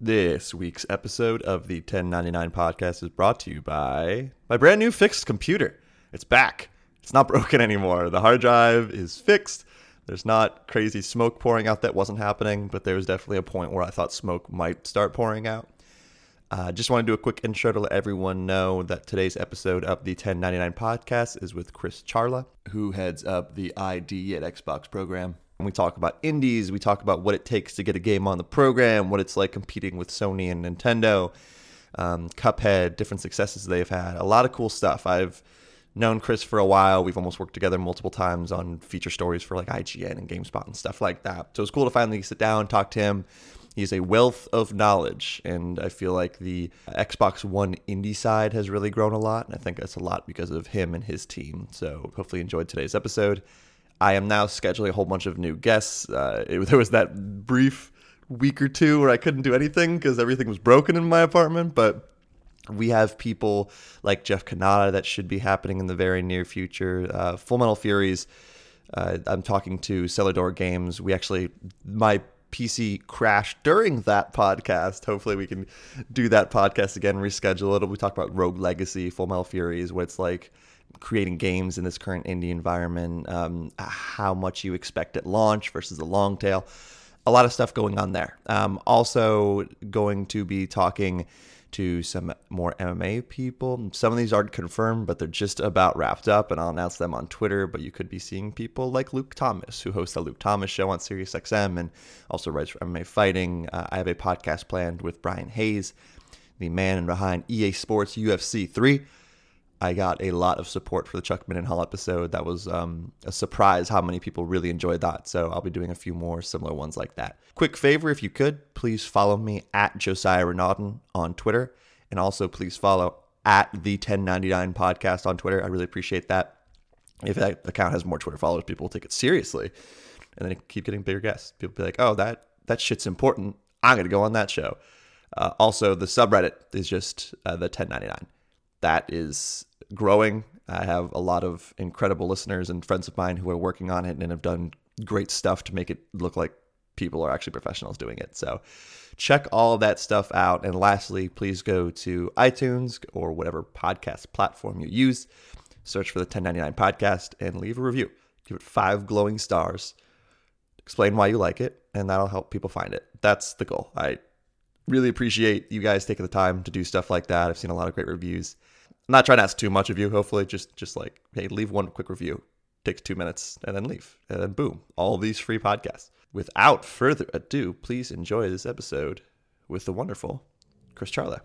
This week's episode of the 1099 Podcast is brought to you by my brand new fixed computer. It's back. It's not broken anymore. The hard drive is fixed. There's not crazy smoke pouring out that wasn't happening, but there was definitely a point where I thought smoke might start pouring out. I just want to do a quick intro to let everyone know that today's episode of the 1099 Podcast is with Chris Charla, who heads up the ID at Xbox program. And we talk about indies, we talk about what it takes to get a game on the program, what it's like competing with Sony and Nintendo, Cuphead, different successes they've had, a lot of cool stuff. I've known Chris for a while. We've almost worked together multiple times on feature stories for like IGN and GameSpot and stuff like that. So it's cool to finally sit down and talk to him. He's a wealth of knowledge, and I feel like the Xbox One indie side has really grown a lot, and I think that's a lot because of him and his team. So hopefully you enjoyed today's episode. I am now scheduling a whole bunch of new guests. There was that brief week or two where I couldn't do anything because everything was broken in my apartment, but we have people like Jeff Cannata that should be happening in the very near future. Full Metal Furies, I'm talking to Cellador Games. My PC crashed during that podcast. Hopefully we can do that podcast again, reschedule it. We talk about Rogue Legacy, Full Metal Furies, what it's like creating games in this current indie environment, how much you expect at launch versus the long tail, a lot of stuff going on there. Also going to be talking to some more MMA people. Some of these aren't confirmed, but they're just about wrapped up, and I'll announce them on Twitter, but you could be seeing people like Luke Thomas, who hosts the Luke Thomas Show on SiriusXM and also writes for MMA Fighting. I have a podcast planned with Brian Hayes, the man behind EA Sports UFC 3. I got a lot of support for the Chuck Mendenhall episode. That was a surprise how many people really enjoyed that. So I'll be doing a few more similar ones like that. Quick favor, if you could, please follow me at Josiah Renaudin on Twitter. And also please follow at the 1099 Podcast on Twitter. I really appreciate that. If that account has more Twitter followers, people will take it seriously. And then it keep getting bigger guests. People be like, oh, that shit's important. I'm going to go on that show. Also, the subreddit is just the 1099. That is growing. I have a lot of incredible listeners and friends of mine who are working on it and have done great stuff to make it look like people are actually professionals doing it. So check all that stuff out. And lastly, please go to iTunes or whatever podcast platform you use, search for the 1099 Podcast and leave a review. Give it 5 glowing stars. Explain why you like it, and that'll help people find it. That's the goal. I really appreciate you guys taking the time to do stuff like that. I've seen a lot of great reviews. I'm not trying to ask too much of you, hopefully. Just like, hey, leave one quick review. Takes 2 minutes, and then leave. And then boom, all these free podcasts. Without further ado, please enjoy this episode with the wonderful Chris Charla.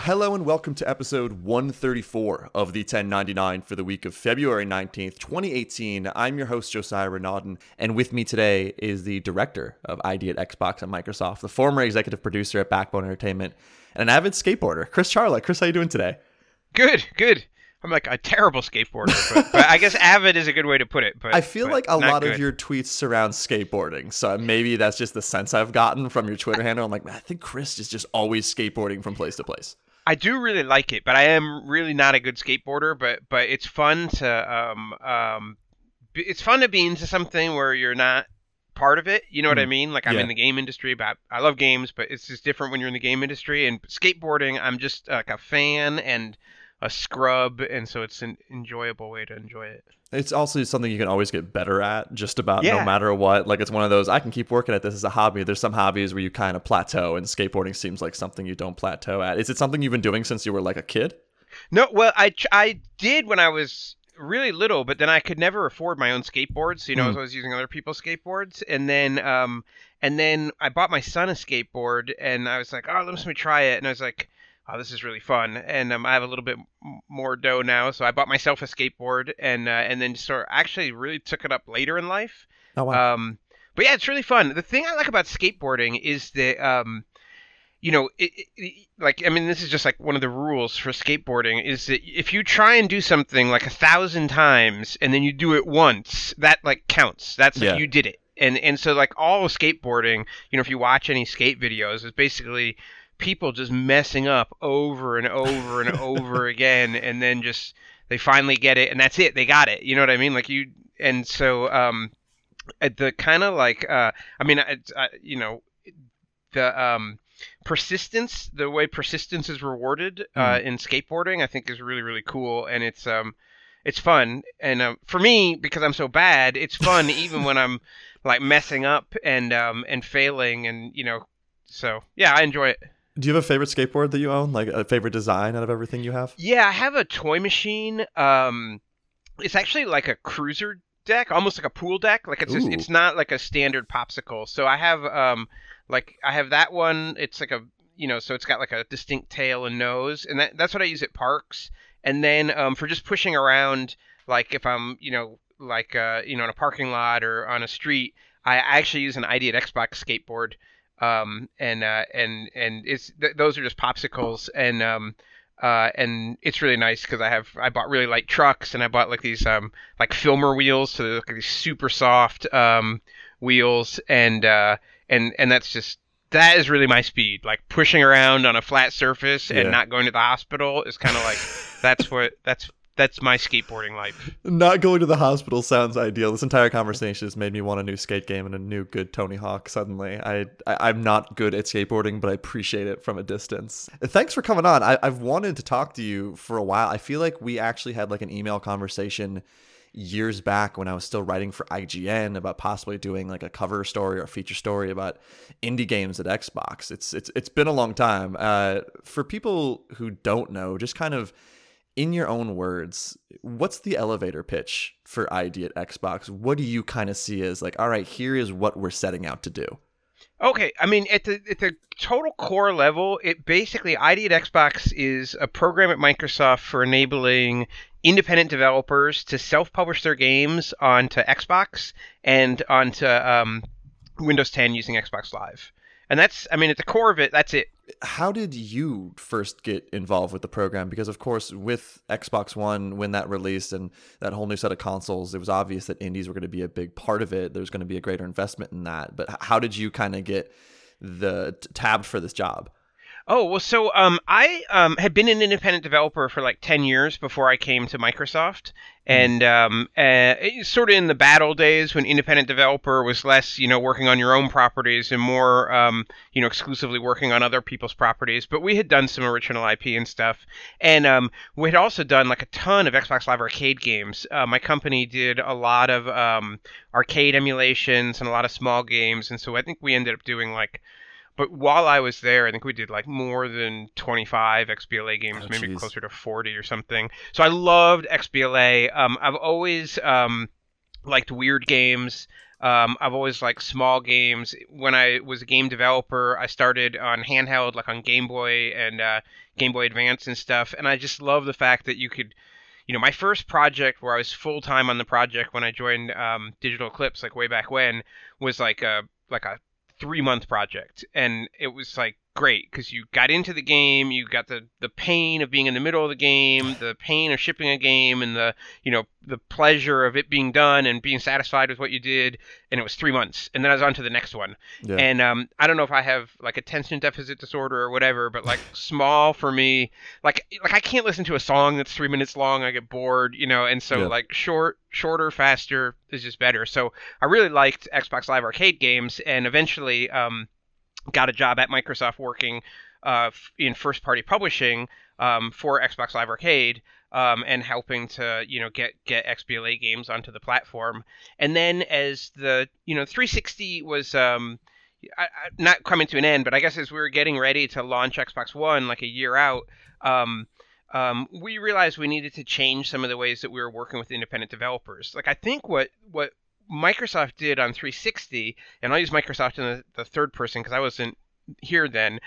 Hello and welcome to episode 134 of the 1099 for the week of February 19th, 2018. I'm your host, Josiah Renaudin, and with me today is the director of ID at Xbox at Microsoft, the former executive producer at Backbone Entertainment, and an avid skateboarder, Chris Charla. Chris, how you doing today? Good. I'm like a terrible skateboarder, but I guess avid is a good way to put it. But I feel like a lot of your tweets surround skateboarding, so maybe that's just the sense I've gotten from your Twitter handle. I'm like, man, I think Chris is just always skateboarding from place to place. I do really like it, but I am really not a good skateboarder, but it's fun to be into something where you're not part of it. You know what I mean? Like, I'm in the game industry, but I love games, but it's just different when you're in the game industry. And skateboarding, I'm just like a fan and a scrub, and so it's an enjoyable way to enjoy it. It's also something you can always get better at, just about no matter what. Like, it's one of those, I can keep working at this as a hobby. There's some hobbies where you kind of plateau, and skateboarding seems like something you don't plateau at. Is it something you've been doing since you were like a kid? No, well, I did when I was really little, but then I could never afford my own skateboards, so, you know, I was always using other people's skateboards. And then I bought my son a skateboard, and I was like, oh, let me try it. And I was like, This is really fun. And I have a little bit more dough now, so I bought myself a skateboard and then sort of actually really took it up later in life. Oh, wow. But yeah, it's really fun. The thing I like about skateboarding is that, you know, this is just like one of the rules for skateboarding is that if you try and do something like 1,000 times and then you do it once, that like counts. That's like, you did it. And so like all of skateboarding, you know, if you watch any skate videos, it's basically people just messing up over and over and over again. And then just, they finally get it and that's it. They got it. You know what I mean? Like you, and so, the kind of like, persistence, the way persistence is rewarded in skateboarding, I think is really, really cool. And it's fun. And for me, because I'm so bad, it's fun even when I'm like messing up and failing. And, you know, so yeah, I enjoy it. Do you have a favorite skateboard that you own? Like a favorite design out of everything you have? Yeah, I have a Toy Machine. It's actually like a cruiser deck, almost like a pool deck. Like it's just, it's not like a standard popsicle. So I have I have that one. It's like a, you know, so it's got like a distinct tail and nose, and that's what I use at parks. And then for just pushing around, like if I'm, you know, like in a parking lot or on a street, I actually use an ID at Xbox skateboard. And it's those are just popsicles, and it's really nice because I bought really light trucks, and I bought like these like filmer wheels, so they're like these super soft wheels, and that's just, that is really my speed. Like pushing around on a flat surface and not going to the hospital is kind of like that's my skateboarding life. Not going to the hospital sounds ideal. This entire conversation has made me want a new skate game and a new good Tony Hawk suddenly. I'm not good at skateboarding, but I appreciate it from a distance. Thanks for coming on. I've wanted to talk to you for a while. I feel like we actually had like an email conversation years back when I was still writing for IGN about possibly doing like a cover story or a feature story about indie games at Xbox. It's been a long time. For people who don't know, just kind of in your own words, what's the elevator pitch for ID at Xbox? What do you kind of see as like, all right, here is what we're setting out to do? Okay. I mean, at the total core level, it basically, ID at Xbox is a program at Microsoft for enabling independent developers to self-publish their games onto Xbox and onto Windows 10 using Xbox Live. And that's, I mean, at the core of it, that's it. How did you first get involved with the program? Because, of course, with Xbox One, when that released and that whole new set of consoles, it was obvious that indies were going to be a big part of it. There's going to be a greater investment in that. But how did you kind of get tabbed for this job? Oh, well, so I had been an independent developer for like 10 years before I came to Microsoft. And sort of in the battle days when independent developer was less, you know, working on your own properties and more, you know, exclusively working on other people's properties. But we had done some original IP and stuff. And we had also done like a ton of Xbox Live Arcade games. My company did a lot of arcade emulations and a lot of small games. And so I think we ended up doing like, but while I was there, I think we did like more than 25 XBLA games, closer to 40 or something. So I loved XBLA. I've always liked weird games. I've always liked small games. When I was a game developer, I started on handheld, like on Game Boy and Game Boy Advance and stuff. And I just love the fact that you could, you know, my first project where I was full time on the project when I joined Digital Eclipse, like way back when, was like a 3-month project, and it was like great because you got into the game, you got the pain of being in the middle of the game, the pain of shipping a game, and the, you know, the pleasure of it being done and being satisfied with what you did. And it was 3 months, and then I was on to the next one. And I don't know if I have like attention deficit disorder or whatever, but like small for me, like I can't listen to a song that's 3 minutes long. I get bored, you know. And so like shorter, faster is just better. So I really liked Xbox Live Arcade games, and eventually got a job at Microsoft working in first-party publishing for Xbox Live Arcade and helping to, you know, get XBLA games onto the platform. And then as the, you know, 360 was not coming to an end, but I guess as we were getting ready to launch Xbox One like a year out, we realized we needed to change some of the ways that we were working with independent developers. Like I think what Microsoft did on 360, and I'll use Microsoft in the third person because I wasn't here then,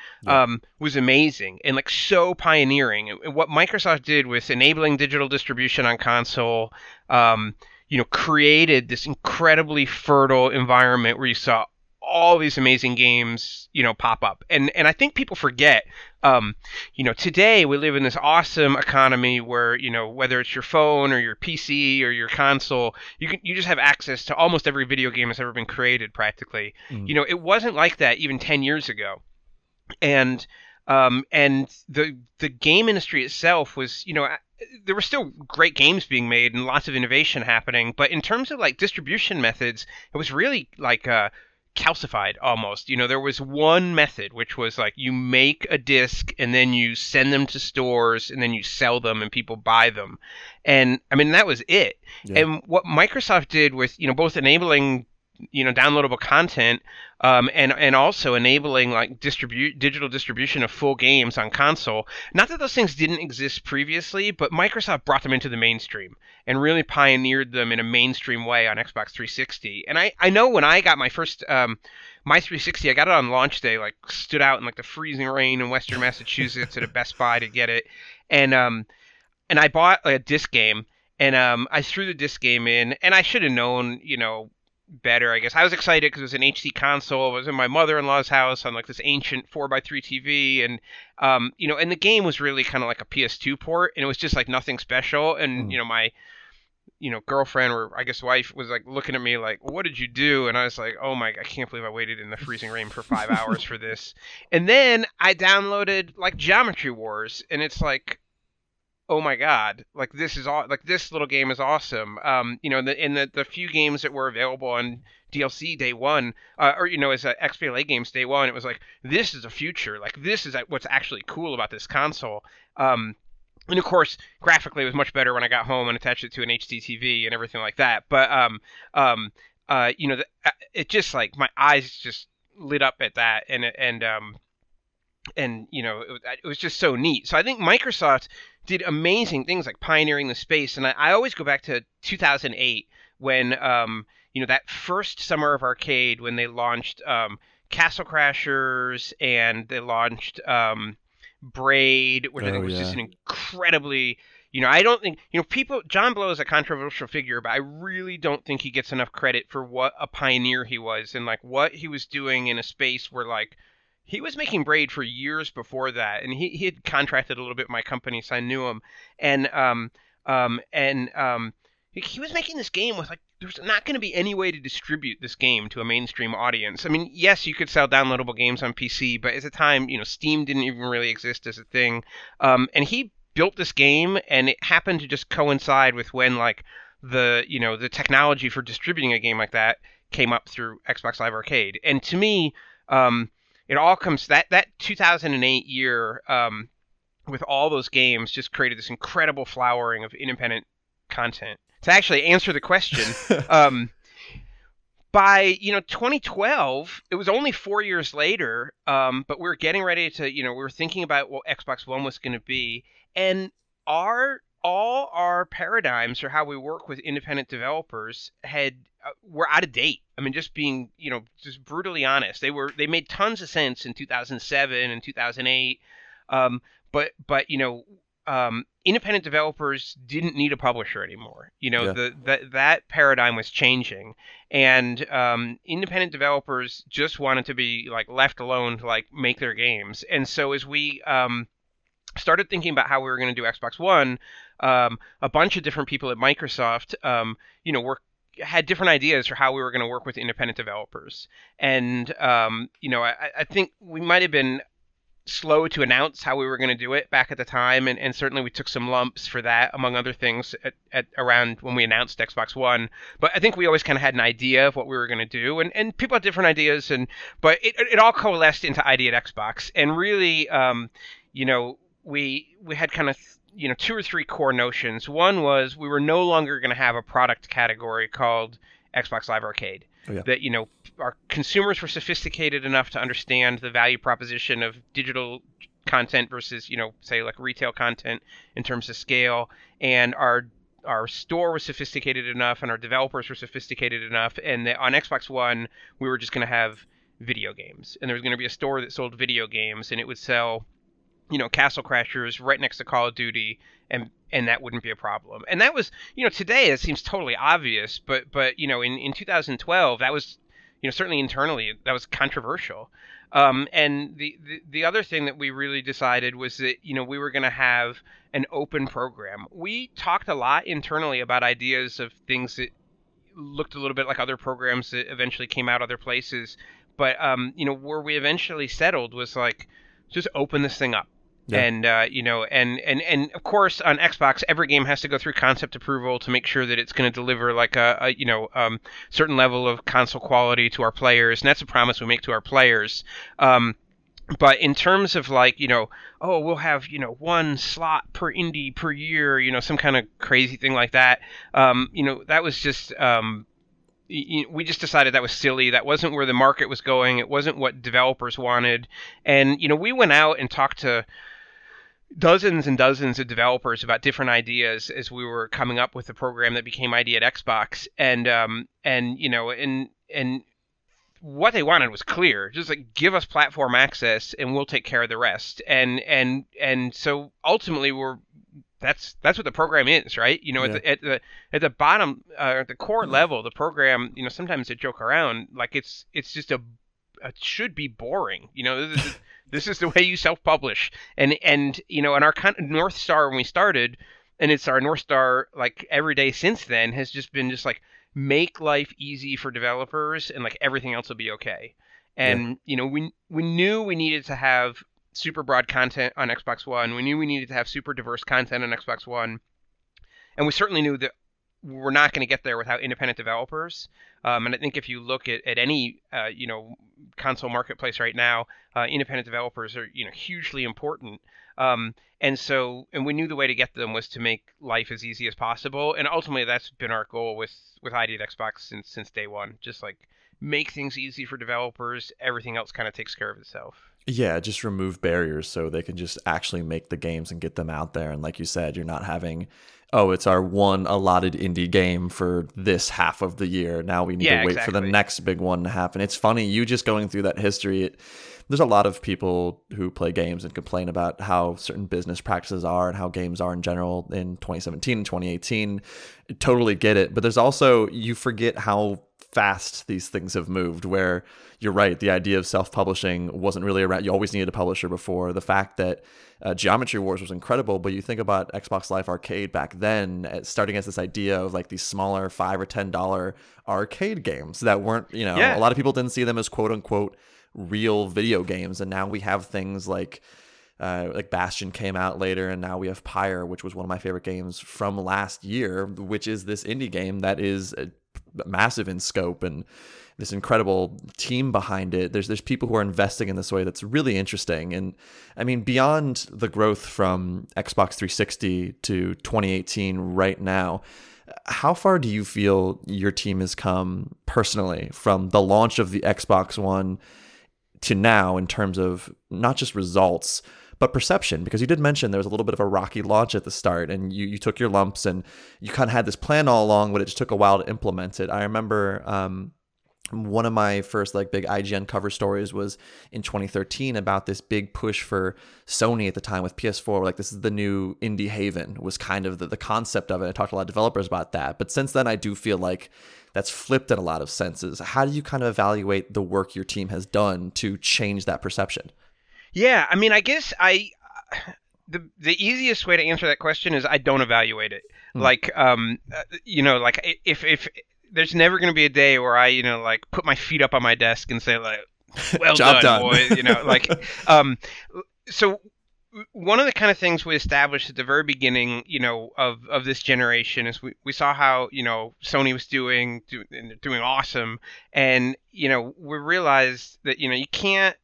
was amazing and like so pioneering. And what Microsoft did with enabling digital distribution on console, you know, created this incredibly fertile environment where you saw all these amazing games, you know, pop up. And I think people forget, you know, today we live in this awesome economy where, you know, whether it's your phone or your PC or your console, you just have access to almost every video game that's ever been created practically. Mm. You know, it wasn't like that even 10 years ago. And the game industry itself was, you know, there were still great games being made and lots of innovation happening, but in terms of like distribution methods, it was really like calcified almost. You know, there was one method, which was like you make a disc and then you send them to stores and then you sell them and people buy them. And I mean, that was it. Yeah. And what Microsoft did with, you know, both enabling, you know, downloadable content, and also enabling like digital distribution of full games on console. Not that those things didn't exist previously, but Microsoft brought them into the mainstream and really pioneered them in a mainstream way on Xbox 360. And I know when I got my first, my 360, I got it on launch day, like stood out in like the freezing rain in Western Massachusetts at a Best Buy to get it. And I bought a disc game, and I threw the disc game in, and I should have known, you know, better, I guess. I was excited because it was an HD console. I was in my mother-in-law's house on like this ancient 4x3 TV, and you know, and the game was really kind of like a PS2 port, and it was just like nothing special. And you know, my, you know, girlfriend, or I guess wife, was like looking at me like, "What did you do?" And I was like, "Oh my, I can't believe I waited in the freezing rain for 5 hours for this." And then I downloaded like Geometry Wars, and it's like, oh my God, like this is all, like this little game is awesome. You know, in the few games that were available on DLC day one, or, you know, as XBLA games day one, it was like, this is the future. Like this is what's actually cool about this console. And of course, graphically it was much better when I got home and attached it to an HD TV and everything like that. But, you know, it just like my eyes just lit up at that. And you know, it was just so neat. So I think Microsoft did amazing things like pioneering the space. And I always go back to 2008 when, you know, that first summer of arcade, when they launched Castle Crashers, and they launched Braid, which I think was just an incredibly, you know, I don't think, you know, people, John Blow is a controversial figure, but I really don't think he gets enough credit for what a pioneer he was and like what he was doing in a space where like, he was making Braid for years before that, and he had contracted a little bit with my company, so I knew him. And he was making this game with like, there's not going to be any way to distribute this game to a mainstream audience. I mean, yes, you could sell downloadable games on PC, but at the time, you know, Steam didn't even really exist as a thing. And he built this game, and it happened to just coincide with when like the, you know, the technology for distributing a game like that came up through Xbox Live Arcade. And to me, it all comes, that 2008 year, with all those games, just created this incredible flowering of independent content. To actually answer the question, by, you know, 2012, it was only 4 years later, but we were getting ready to, you know, we were thinking about what Xbox One was going to be, and all our paradigms for how we work with independent developers were out of date. I mean, just being, you know, just brutally honest, they made tons of sense in 2007 and 2008. But you know, independent developers didn't need a publisher anymore. You know, that paradigm was changing, and independent developers just wanted to be like left alone to like make their games. And so as we started thinking about how we were going to do Xbox One, a bunch of different people at Microsoft, you know, had different ideas for how we were going to work with independent developers. And, you know, I think we might have been slow to announce how we were going to do it back at the time. And certainly we took some lumps for that, among other things, around when we announced Xbox One. But I think we always kind of had an idea of what we were going to do. And people had different ideas. But it all coalesced into ID at Xbox. And really, you know, we had kind of, you know, two or three core notions. One was we were no longer going to have a product category called Xbox Live Arcade. That, you know, our consumers were sophisticated enough to understand the value proposition of digital content versus, you know, say like retail content in terms of scale. And our store was sophisticated enough, and our developers were sophisticated enough. And on Xbox One, we were just going to have video games. And there was going to be a store that sold video games, and it would sell, you know, Castle Crashers right next to Call of Duty, and that wouldn't be a problem. And that was, you know, today it seems totally obvious, but you know, in 2012, that was, you know, certainly internally, that was controversial. And the other thing that we really decided was that, you know, we were going to have an open program. We talked a lot internally about ideas of things that looked a little bit like other programs that eventually came out other places. But, you know, where we eventually settled was like, just open this thing up. Yeah. And, you know, and of course on Xbox, every game has to go through concept approval to make sure that it's going to deliver like a you know, certain level of console quality to our players. And that's a promise we make to our players. But in terms of like, you know, oh, we'll have, you know, one slot per indie per year, you know, some kind of crazy thing like that. You know, that was just, we just decided that was silly. That wasn't where the market was going. It wasn't what developers wanted. And, you know, we went out and talked to dozens and dozens of developers about different ideas as we were coming up with the program that became ID at Xbox. And, you know, and what they wanted was clear. Just like, give us platform access and we'll take care of the rest. And so ultimately that's what the program is, right? You know, yeah. at the bottom, at the core level, the program, you know, sometimes they joke around like it's just it should be boring. You know, this is the way you self-publish, and you know, and our North Star when we started, and it's our North Star like every day since then has just been just like make life easy for developers, and like everything else will be okay. And yeah. You know, we knew we needed to have super broad content on Xbox One. We knew we needed to have super diverse content on Xbox One. And we certainly knew that we're not going to get there without independent developers. And I think if you look at any, you know, console marketplace right now, independent developers are, you know, hugely important. And we knew the way to get them was to make life as easy as possible. And ultimately, that's been our goal with ID at Xbox since day one. Just like make things easy for developers. Everything else kind of takes care of itself. Yeah, just remove barriers so they can just actually make the games and get them out there. And like you said, you're not having, oh, it's our one allotted indie game for this half of the year. Now we need to wait for the next big one to happen. It's funny, you just going through that history. There's a lot of people who play games and complain about how certain business practices are and how games are in general in 2017 and 2018. Totally get it. But there's also, you forget how fast these things have moved, where you're right, the idea of self-publishing wasn't really around. You always needed a publisher before. The fact that Geometry Wars was incredible, but you think about Xbox Live Arcade back then, starting as this idea of like these smaller $5 or $10 arcade games that weren't, you know, yeah. A lot of people didn't see them as quote unquote real video games. And now we have things like Bastion came out later, and now we have Pyre, which was one of my favorite games from last year, which is this indie game that is massive in scope and this incredible team behind it. There's people who are investing in this way that's really interesting. And I mean, beyond the growth from Xbox 360 to 2018 right now, how far do you feel your team has come personally from the launch of the Xbox One to now in terms of not just results, but perception? Because you did mention there was a little bit of a rocky launch at the start, and you took your lumps, and you kind of had this plan all along, but it just took a while to implement it. I remember one of my first like big IGN cover stories was in 2013 about this big push for Sony at the time with PS4. Like, this is the new indie haven was kind of the concept of it. I talked to a lot of developers about that. But since then, I do feel like that's flipped in a lot of senses. How do you kind of evaluate the work your team has done to change that perception? Yeah, I mean, I guess the easiest way to answer that question is I don't evaluate it. Mm. Like, you know, like if there's never going to be a day where I, you know, like put my feet up on my desk and say like, well done, boy, you know, like, so one of the kind of things we established at the very beginning, you know, of this generation is we saw how, you know, Sony was doing awesome. And, you know, we realized that, you know,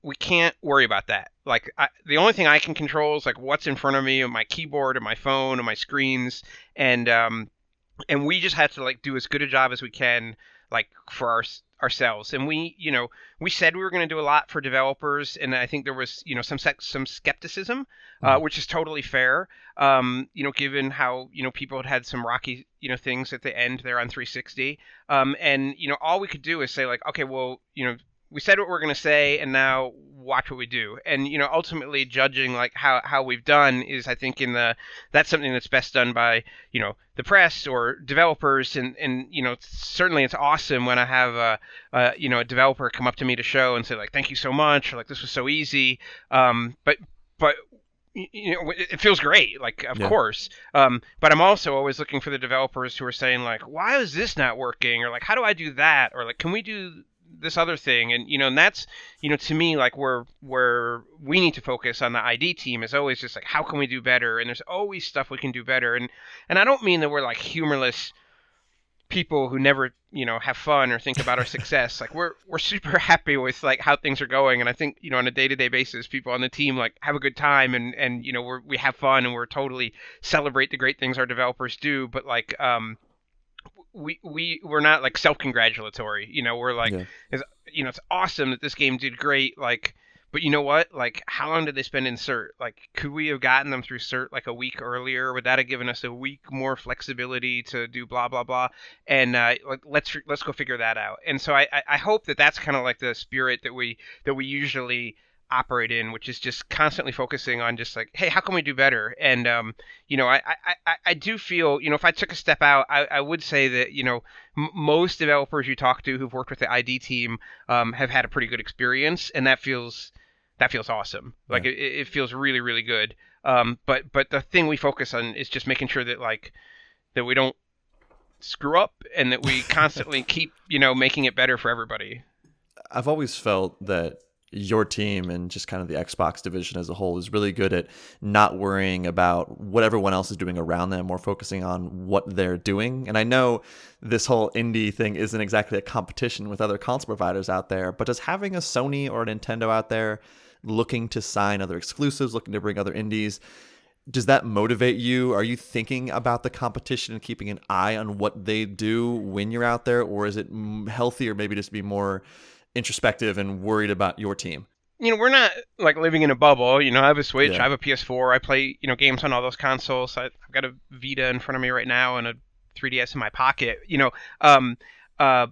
we can't worry about that. Like, the only thing I can control is like what's in front of me, and my keyboard and my phone and my screens. And we just had to like do as good a job as we can, like for ourselves. And we, you know, we said we were going to do a lot for developers. And I think there was, you know, some skepticism, which is totally fair. You know, given how, you know, people had some rocky, you know, things at the end there on 360. And, you know, all we could do is say like, okay, well, you know, we said what we're going to say, and now watch what we do. And, you know, ultimately judging like how we've done is, I think, that's something that's best done by, you know, the press or developers. And you know, certainly it's awesome when I have a developer come up to me to show and say like, thank you so much, or like, this was so easy. But you know, it feels great, like, of course. But I'm also always looking for the developers who are saying like, why is this not working? Or like, how do I do that? Or like, can we do this other thing? And, you know, and that's, you know, to me, like, where we need to focus on the ID team is always just like, how can we do better? And there's always stuff we can do better. And I don't mean that we're like humorless people who never, you know, have fun or think about our success. Like, we're super happy with like how things are going. And I think, you know, on a day-to-day basis, people on the team like have a good time and, you know, we have fun and we're totally celebrate the great things our developers do. But like, we're not like self-congratulatory, you know, we're like, you know, it's awesome that this game did great. Like, but you know what, like, how long did they spend in cert? Like, could we have gotten them through cert like a week earlier? Would that have given us a week more flexibility to do blah, blah, blah? And like, let's go figure that out. And so I hope that that's kind of like the spirit that we usually operate in, which is just constantly focusing on just like, hey, how can we do better? And, you know, I do feel, you know, if I took a step out, I would say that, you know, most developers you talk to who've worked with the ID team have had a pretty good experience. And that feels awesome. Like it feels really, really good. But the thing we focus on is just making sure that like, that we don't screw up and that we constantly keep, you know, making it better for everybody. I've always felt that your team and just kind of the Xbox division as a whole is really good at not worrying about what everyone else is doing around them or focusing on what they're doing. And I know this whole indie thing isn't exactly a competition with other console providers out there, but does having a Sony or a Nintendo out there looking to sign other exclusives, looking to bring other indies, does that motivate you? Are you thinking about the competition and keeping an eye on what they do when you're out there? Or is it healthier maybe just to be more introspective and worried about your team? You know, we're not like living in a bubble. You know, I have a Switch, I have a PS4, I play, you know, games on all those consoles. I've got a Vita in front of me right now and a 3DS in my pocket, you know.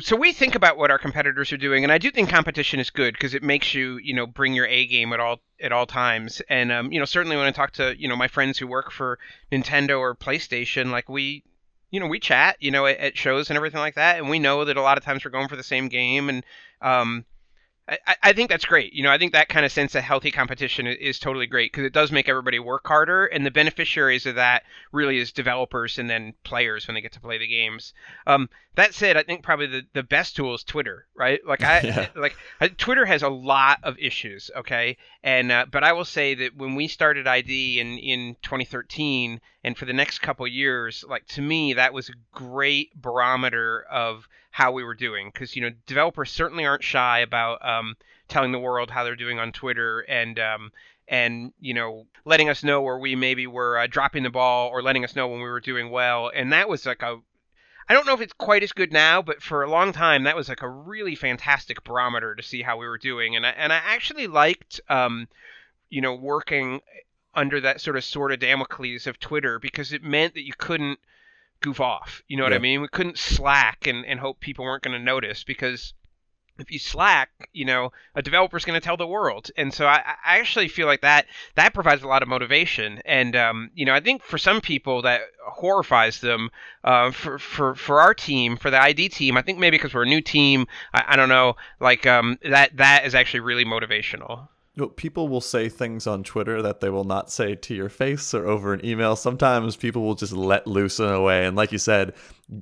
So we think about what our competitors are doing, and I do think competition is good because it makes you, you know, bring your A game at all times. And you know, certainly when I talk to, you know, my friends who work for Nintendo or PlayStation, like we chat, you know, at shows and everything like that. And we know that a lot of times we're going for the same game. And I think that's great. You know, I think that kind of sense of healthy competition is totally great because it does make everybody work harder. And the beneficiaries of that really is developers and then players when they get to play the games. That said, I think probably the best tool is Twitter, right? Like Twitter has a lot of issues. Okay. And, but I will say that when we started ID in 2013 and for the next couple of years, like to me, that was a great barometer of how we were doing, because, you know, developers certainly aren't shy about telling the world how they're doing on Twitter and you know, letting us know where we maybe were dropping the ball or letting us know when we were doing well. And that was like I don't know if it's quite as good now, but for a long time that was like a really fantastic barometer to see how we were doing. And I actually liked you know, working under that sort of Damocles of Twitter, because it meant that you couldn't goof off. You know what I mean? We couldn't slack and hope people weren't going to notice, because if you slack, you know, a developer's going to tell the world. And so I actually feel like that provides a lot of motivation. And, you know, I think for some people that horrifies them. For our team, for the ID team, I think maybe because we're a new team, I don't know, like that is actually really motivational. People will say things on Twitter that they will not say to your face or over an email. Sometimes people will just let loose in a way. And like you said,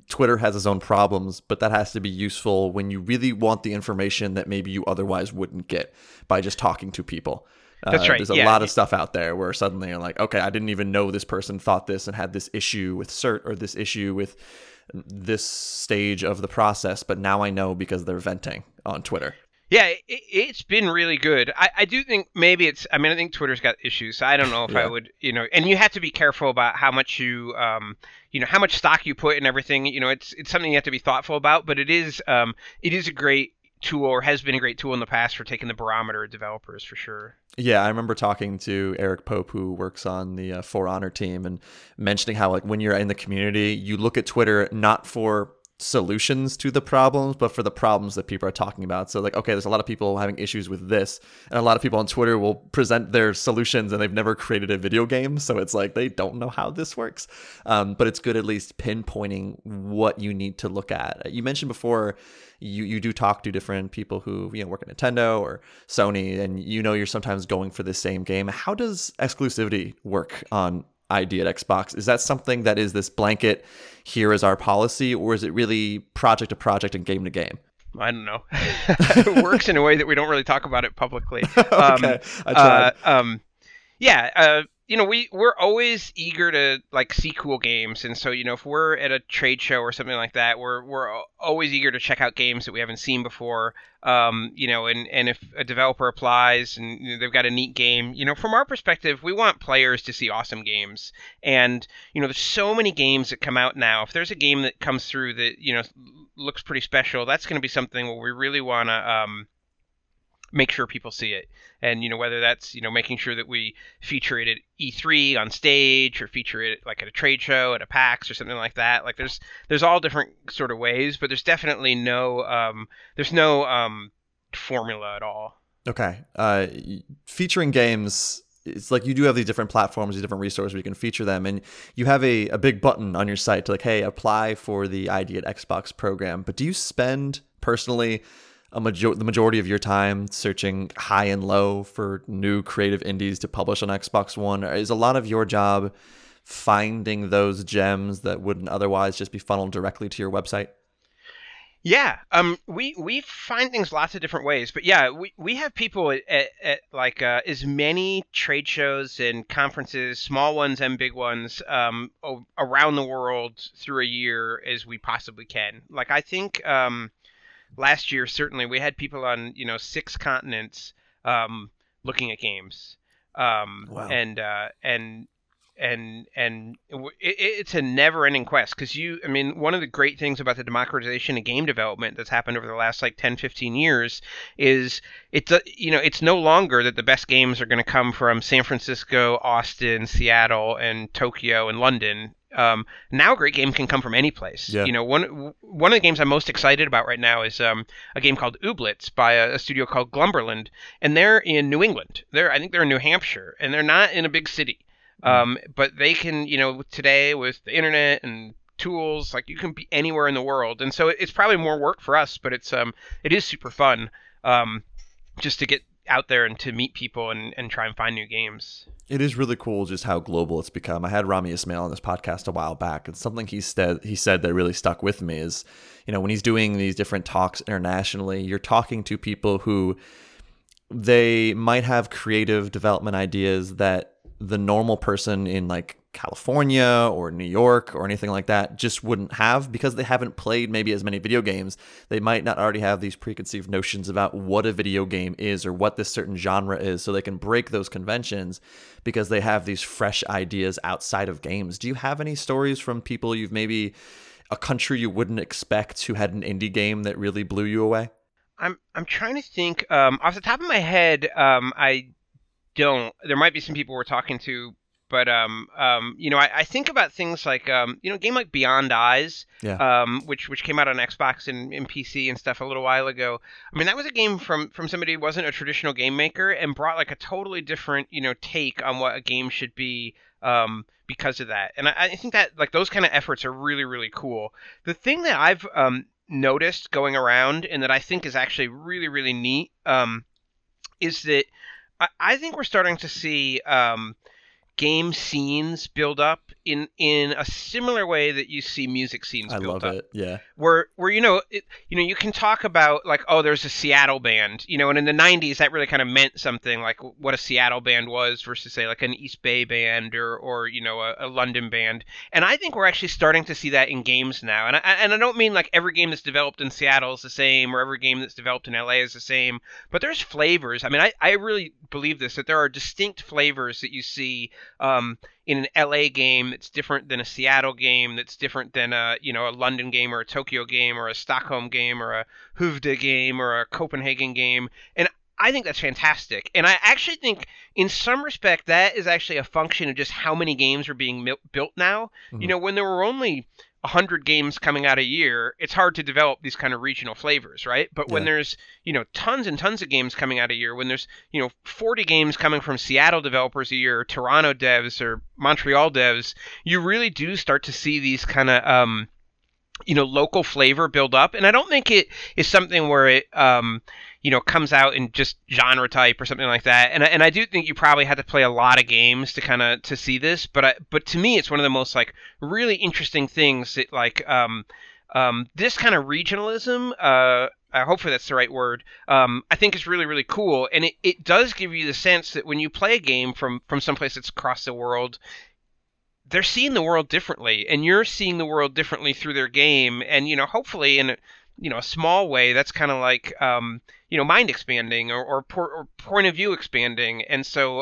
Twitter has its own problems, but that has to be useful when you really want the information that maybe you otherwise wouldn't get by just talking to people. That's right. There's a lot of stuff out there where suddenly you're like, okay, I didn't even know this person thought this and had this issue with cert or this issue with this stage of the process. But now I know because they're venting on Twitter. Yeah, it's been really good. I do think maybe I think Twitter's got issues. So I don't know if I would, you know, and you have to be careful about how much you, you know, how much stock you put in everything. You know, it's something you have to be thoughtful about, but it is a great tool, or has been a great tool in the past for taking the barometer of developers for sure. Yeah, I remember talking to Eric Pope, who works on the For Honor team, and mentioning how, like, when you're in the community, you look at Twitter not for solutions to the problems, but for the problems that people are talking about. So like, okay, there's a lot of people having issues with this, and a lot of people on Twitter will present their solutions and they've never created a video game, so it's like they don't know how this works. But it's good at least pinpointing what you need to look at. You mentioned before you do talk to different people who, you know, work at Nintendo or Sony, and you know you're sometimes going for the same game. How does exclusivity work on ID at Xbox? Is that something that is this blanket, here is our policy, or is it really project to project and game to game? I don't know. It works in a way that we don't really talk about it publicly. Okay. I tried. We're always eager to like see cool games, and so, you know, if we're at a trade show or something like that, we're always eager to check out games that we haven't seen before. And if a developer applies and, you know, they've got a neat game, you know, from our perspective, we want players to see awesome games. And, you know, there's so many games that come out now. If there's a game that comes through that, you know, looks pretty special, that's going to be something where we really want to make sure people see it. And, you know, whether that's, you know, making sure that we feature it at E3 on stage, or feature it like at a trade show, at a PAX or something like that. Like there's all different sort of ways, but there's definitely no formula at all. Okay. Featuring games, it's like you do have these different platforms, these different resources where you can feature them, and you have a big button on your site to like, hey, apply for the ID at Xbox program. But do you spend personally the majority of your time searching high and low for new creative indies to publish on Xbox One? Is a lot of your job finding those gems that wouldn't otherwise just be funneled directly to your website? Yeah, we find things lots of different ways, but yeah, we have people at as many trade shows and conferences, small ones and big ones, around the world through a year as we possibly can. Like I think last year, certainly, we had people on, you know, 6 continents looking at games. Wow. And it's a never-ending quest, because one of the great things about the democratization of game development that's happened over the last like 10, 15 years is it's no longer that the best games are going to come from San Francisco, Austin, Seattle, and Tokyo and London. Now a great game can come from any place. Yeah. You know, one of the games I'm most excited about right now is a game called Ooblets by a studio called Glumberland, and they're in New England. I think they're in New Hampshire, and they're not in a big city. But they can, you know, today with the internet and tools, like you can be anywhere in the world. And so it's probably more work for us, but it is super fun just to get out there and to meet people and try and find new games. It is really cool just how global it's become. I had Rami Ismail on this podcast a while back, and something he said that really stuck with me is, you know, when he's doing these different talks internationally, you're talking to people who they might have creative development ideas that the normal person in like California or New York or anything like that just wouldn't have, because they haven't played maybe as many video games. They might not already have these preconceived notions about what a video game is or what this certain genre is, so they can break those conventions because they have these fresh ideas outside of games. Do you have any stories from people you've maybe a country you wouldn't expect who had an indie game that really blew you away? I'm trying to think off the top of my head. I don't. There might be some people we're talking to. But, you know, I think about things like, you know, a game like Beyond Eyes, yeah. which came out on Xbox and PC and stuff a little while ago. I mean, that was a game from somebody who wasn't a traditional game maker and brought like a totally different, you know, take on what a game should be because of that. And I think that like those kind of efforts are really, really cool. The thing that I've noticed going around and that I think is actually really, really neat is that I think we're starting to see game scenes build up in a similar way that you see music scenes build up. I love it. Yeah. Where you know you can talk about like, oh, there's a Seattle band, you know, and in the 90s that really kind of meant something, like what a Seattle band was versus say like an East Bay band or you know a London band. And I think we're actually starting to see that in games now. And I don't mean like every game that's developed in Seattle is the same or every game that's developed in LA is the same, but there's flavors. I mean, I really believe this, that there are distinct flavors that you see in an LA game that's different than a Seattle game, that's different than a London game or a Tokyo game or a Stockholm game or a Hovde game or a Copenhagen game. And I think that's fantastic. And I actually think in some respect that is actually a function of just how many games are being built now. Mm-hmm. You know, when there were only 100 games coming out a year, it's hard to develop these kind of regional flavors, right? But when there's, you know, tons and tons of games coming out a year, when there's, you know, 40 games coming from Seattle developers a year, or Toronto devs or Montreal devs, you really do start to see these kind of, you know, local flavor build up. And I don't think it is something where it, you know, comes out in just genre type or something like that. And I do think you probably had to play a lot of games to kind of to see this. But to me, it's one of the most like really interesting things that like this kind of regionalism. Hopefully that's the right word. I think it's really, really cool. And it does give you the sense that when you play a game from someplace that's across the world, they're seeing the world differently, and you're seeing the world differently through their game. And, you know, hopefully in, you know, a small way, that's kind of like, you know, mind expanding or point of view expanding. And so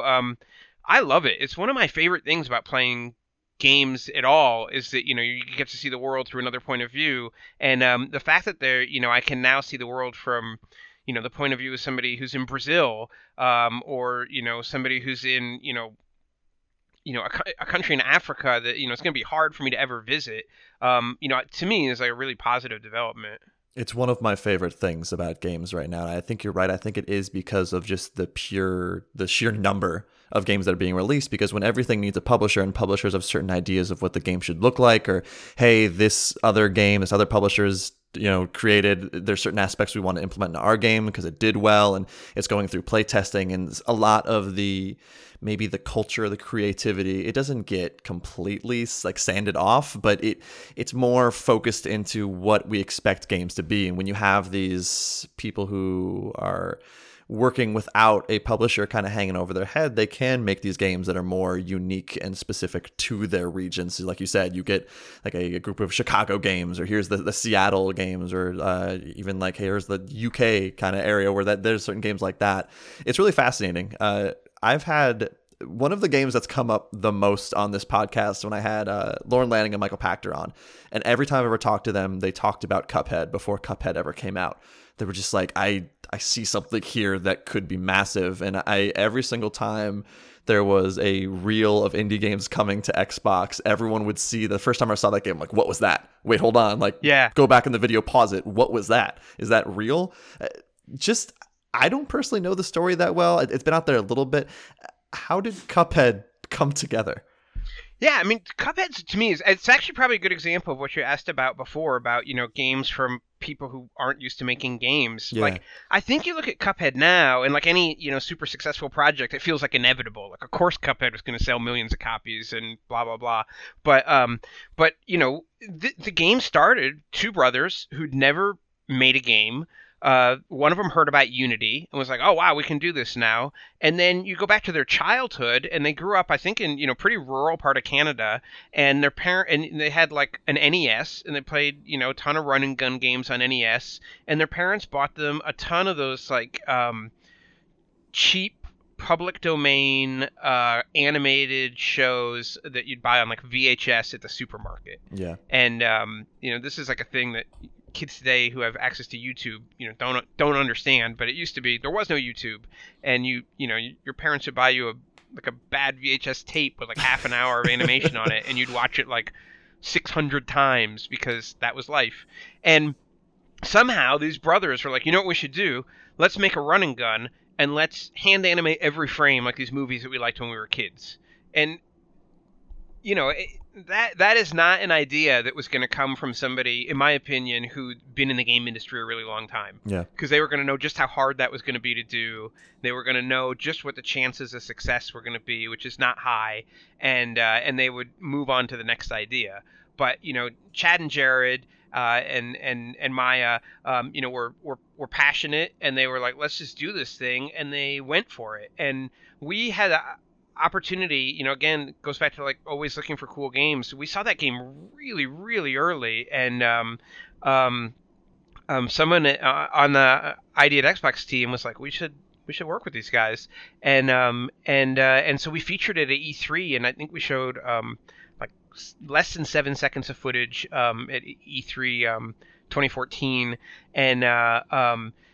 I love it. It's one of my favorite things about playing games at all is that, you know, you get to see the world through another point of view. And the fact that they're, you know, I can now see the world from, you know, the point of view of somebody who's in Brazil or, you know, somebody who's in, you know, a country in Africa that, you know, it's going to be hard for me to ever visit, you know, to me is like a really positive development. It's one of my favorite things about games right now. I think you're right. I think it is because of just the sheer number of games that are being released, because when everything needs a publisher and publishers have certain ideas of what the game should look like, or, hey, this other game, this other publisher's, you know, created, there's certain aspects we want to implement in our game because it did well and it's going through play testing, and a lot of the maybe the culture, the creativity, it doesn't get completely like sanded off, but it's more focused into what we expect games to be. And when you have these people who are working without a publisher kind of hanging over their head, they can make these games that are more unique and specific to their regions. So like you said, you get like a group of Chicago games, or here's the Seattle games, or even like here's the UK kind of area where that there's certain games like that. It's really fascinating. I've had one of the games that's come up the most on this podcast when I had Lauren Lanning and Michael Pachter on, and every time I ever talked to them, they talked about Cuphead before Cuphead ever came out. They were just like, I see something here that could be massive. And every single time there was a reel of indie games coming to Xbox, everyone would see the first time I saw that game, like, what was that? Wait, hold on. Like, yeah, go back in the video, pause it. What was that? Is that real? Just, I don't personally know the story that well. It's been out there a little bit. How did Cuphead come together? Yeah, I mean, Cuphead to me it's actually probably a good example of what you asked about before, about, you know, games from people who aren't used to making games. Yeah. Like, I think you look at Cuphead now, and like any, you know, super successful project, it feels like inevitable. Like, of course Cuphead was going to sell millions of copies and blah blah blah. But you know, the game started two brothers who'd never made a game. One of them heard about Unity and was like, oh, wow, we can do this now. And then you go back to their childhood, and they grew up, I think, in, you know, pretty rural part of Canada, and their parent, and they had like an NES, and they played, you know, a ton of run and gun games on NES, and their parents bought them a ton of those like cheap public domain animated shows that you'd buy on like VHS at the supermarket. Yeah. And, you know, this is like a thing that kids today who have access to YouTube, you know, don't understand, but it used to be there was no YouTube, and you know your parents would buy you a bad VHS tape with like half an hour of animation on it, and you'd watch it like 600 times because that was life. And somehow these brothers were like, you know what we should do? Let's make a run and gun, and let's hand animate every frame like these movies that we liked when we were kids. And you know, that is not an idea that was going to come from somebody, in my opinion, who'd been in the game industry a really long time. Yeah. Because they were going to know just how hard that was going to be to do. They were going to know just what the chances of success were going to be, which is not high. And they would move on to the next idea. But, you know, Chad and Jared and Maya, you know, were passionate, and they were like, let's just do this thing. And they went for it. And we had opportunity, you know, again, goes back to like always looking for cool games. We saw that game really, really early, and someone on the ID at Xbox team was like, we should work with these guys, and so we featured it at E3, and I think we showed like less than 7 seconds of footage at E3 2014, and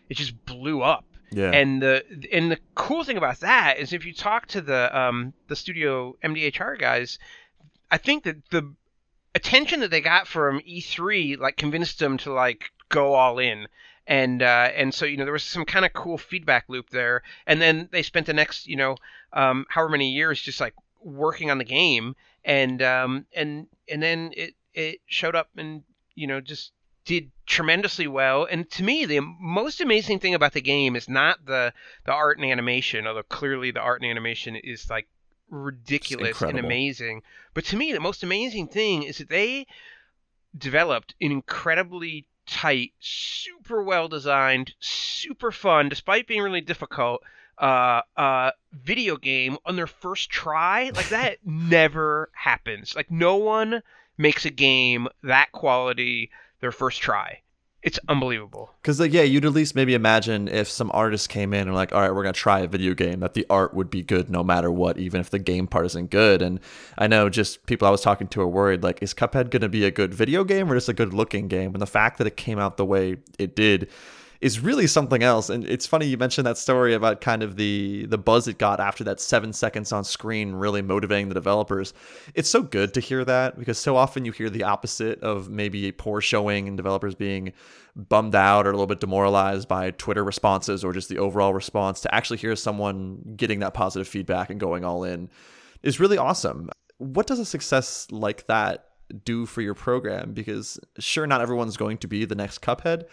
it just blew up. Yeah. And the cool thing about that is if you talk to the studio MDHR guys, I think that the attention that they got from E3 like convinced them to like go all in. And so, you know, there was some kind of cool feedback loop there. And then they spent the next, you know, however many years just like working on the game. And then it showed up and, you know, just did tremendously well. And to me, the most amazing thing about the game is not the art and animation, although clearly the art and animation is like ridiculous and amazing. But to me, the most amazing thing is that they developed an incredibly tight, super well designed, super fun, despite being really difficult, video game on their first try. Like that never happens. Like no one makes a game that quality their first try. It's unbelievable. Because like, yeah, you'd at least maybe imagine if some artist came in and like, all right, we're going to try a video game, that the art would be good no matter what, even if the game part isn't good. And I know just people I was talking to are worried, like, is Cuphead going to be a good video game or just a good looking game? And the fact that it came out the way it did is really something else. And it's funny you mentioned that story about kind of the buzz it got after that 7 seconds on screen really motivating the developers. It's so good to hear that, because so often you hear the opposite of maybe a poor showing and developers being bummed out or a little bit demoralized by Twitter responses or just the overall response. To actually hear someone getting that positive feedback and going all in is really awesome. What does a success like that do for your program? Because sure, not everyone's going to be the next Cuphead,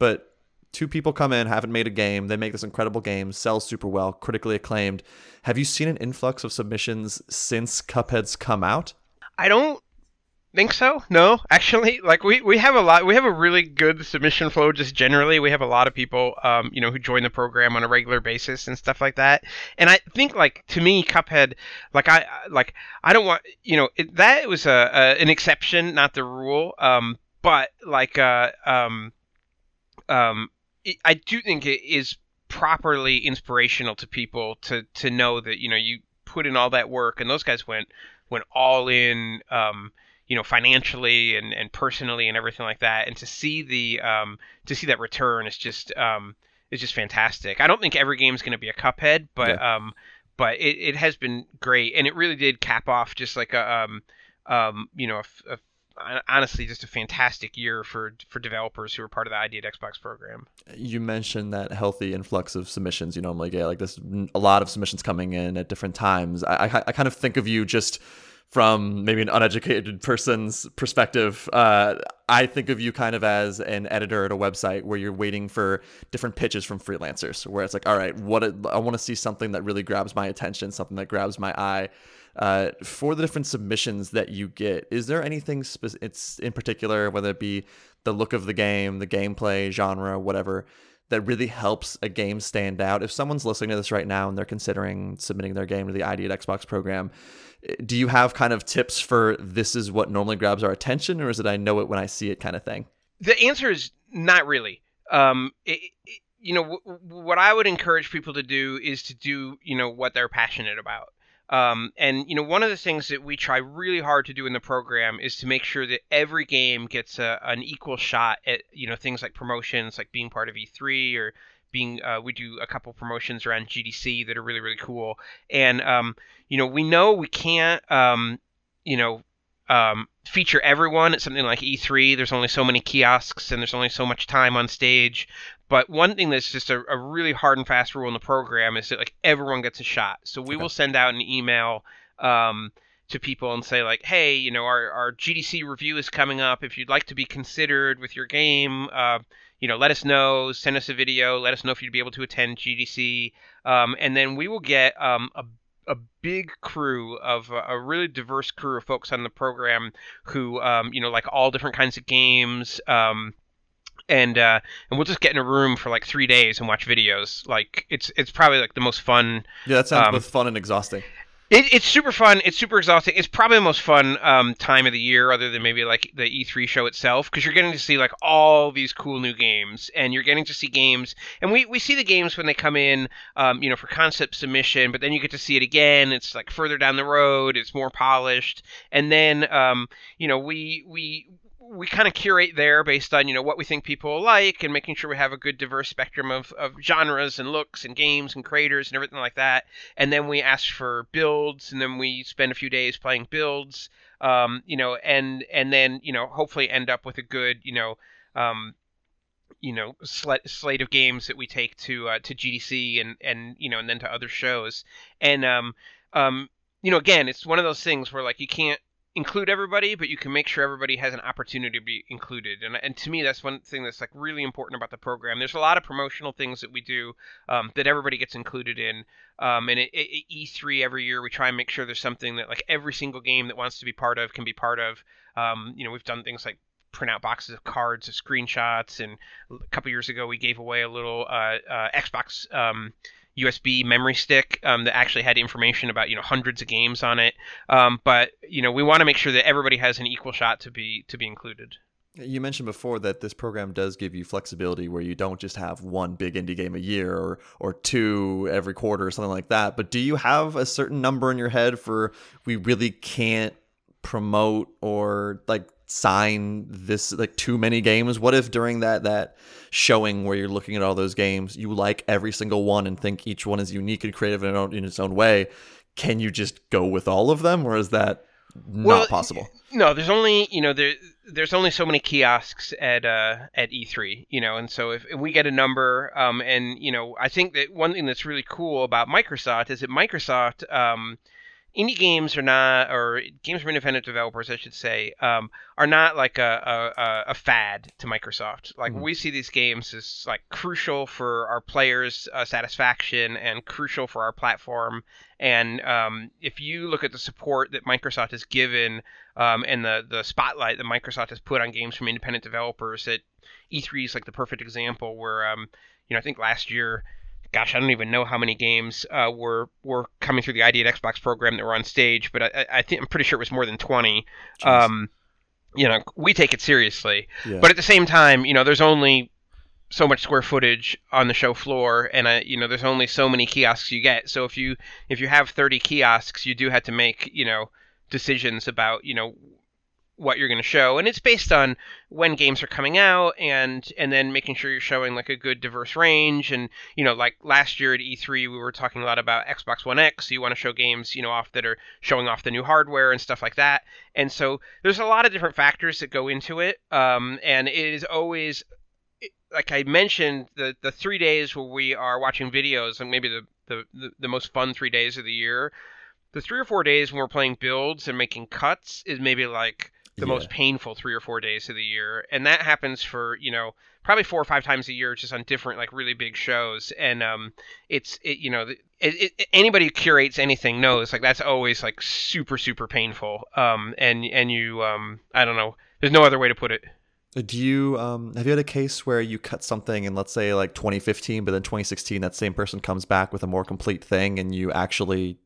but two people come in, haven't made a game. They make this incredible game, sells super well, critically acclaimed. Have you seen an influx of submissions since Cuphead's come out? I don't think so. No, actually, like we have a lot. We have a really good submission flow just generally. We have a lot of people, you know, who join the program on a regular basis and stuff like that. And I think, like, to me, Cuphead, like I don't want, you know, that was an exception, not the rule. But like, I do think it is properly inspirational to people to know that, you know, you put in all that work and those guys went all in, you know, financially and personally and everything like that. And to see that return is just fantastic. I don't think every game is going to be a Cuphead, but, yeah. But it has been great. And it really did cap off just like you know, a honestly just a fantastic year for developers who are part of the ID at Xbox program. You mentioned that healthy influx of submissions. You know, I'm like, yeah, like there's a lot of submissions coming in at different times. I kind of think of you just from maybe an uneducated person's perspective. I think of you kind of as an editor at a website where you're waiting for different pitches from freelancers, where it's like, all right, I want to see something that really grabs my attention, something that grabs my eye. For the different submissions that you get, is there anything it's in particular, whether it be the look of the game, the gameplay, genre, whatever, that really helps a game stand out? If someone's listening to this right now and they're considering submitting their game to the ID at Xbox program, do you have kind of tips for this is what normally grabs our attention, or is it I know it when I see it kind of thing? The answer is not really. You know, what I would encourage people to do is to do, you know, what they're passionate about. And, you know, one of the things that we try really hard to do in the program is to make sure that every game gets an equal shot at, you know, things like promotions, like being part of E3 or being we do a couple promotions around GDC that are really, really cool. And, you know we can't, you know, feature everyone at something like E3. There's only so many kiosks and there's only so much time on stage. But one thing that's just a really hard and fast rule in the program is that like everyone gets a shot. So we will send out an email to people and say like, hey, you know, our GDC review is coming up. If you'd like to be considered with your game, you know, let us know. Send us a video. Let us know if you'd be able to attend GDC. And then we will get a big crew of a really diverse crew of folks on the program who, you know, like all different kinds of games. And we'll just get in a room for like 3 days and watch videos. Like it's probably like the most fun. Yeah, that sounds both fun and exhausting. It's super fun. It's super exhausting. It's probably the most fun time of the year, other than maybe like the E3 show itself, because you're getting to see like all these cool new games, and you're getting to see games. And we see the games when they come in, you know, for concept submission, but then you get to see it again. It's like further down the road. It's more polished. And then, you know, we we kind of curate there based on, you know, what we think people like and making sure we have a good diverse spectrum of genres and looks and games and creators and everything like that. And then we ask for builds, and then we spend a few days playing builds, you know, and then, you know, hopefully end up with a good, you know, slate of games that we take to GDC and, you know, and then to other shows. And, you know, again, it's one of those things where, like, you can't include everybody, but you can make sure everybody has an opportunity to be included. And to me, that's one thing that's, like, really important about the program. There's a lot of promotional things that we do that everybody gets included in. And at E3 every year, we try and make sure there's something that, like, every single game that wants to be part of can be part of. You know, we've done things like print out boxes of cards of screenshots, and a couple years ago we gave away a little Xbox USB memory stick that actually had information about, you know, hundreds of games on it. But, you know, we want to make sure that everybody has an equal shot to be included. You mentioned before that this program does give you flexibility where you don't just have one big indie game a year or two every quarter or something like that. But do you have a certain number in your head for we really can't promote or, like, sign this, like, too many games? What if during that showing where you're looking at all those games, you like every single one and think each one is unique and creative in its own way? Can you just go with all of them, or is that not possible? No, there's only, you know, there's only so many kiosks at E3, you know, and so if we get a number, and, you know, I think that one thing that's really cool about Microsoft is that Microsoft, indie games are not, or games from independent developers, I should say, are not like a fad to Microsoft. Like, we see these games as, like, crucial for our players' satisfaction and crucial for our platform. And if you look at the support that Microsoft has given and the spotlight that Microsoft has put on games from independent developers, that E3 is, like, the perfect example where, you know, I think last year, gosh, I don't even know how many games were coming through the ID at Xbox program that were on stage, but I think I'm pretty sure it was more than 20. You know, we take it seriously, yeah. But at the same time, you know, there's only so much square footage on the show floor, and you know, there's only so many kiosks you get. So if you have 30 kiosks, you do have to make, you know, decisions about, you know, what you're going to show, and it's based on when games are coming out, and then making sure you're showing, like, a good diverse range. And, you know, like last year at E3 we were talking a lot about Xbox One X. You want to show games, you know, off that are showing off the new hardware and stuff like that. And so there's a lot of different factors that go into it, and it is always, like I mentioned, the 3 days where we are watching videos, and maybe the most fun 3 days of the year. The 3 or 4 days when we're playing builds and making cuts is maybe, like, the most painful 3 or 4 days of the year. And that happens for, you know, probably 4 or 5 times a year, just on different, like, really big shows. And you know, anybody who curates anything knows, like, that's always, like, super, super painful. And you, I don't know, there's no other way to put it. Do you, have you had a case where you cut something in, let's say, like, 2015, but then 2016, that same person comes back with a more complete thing and you actually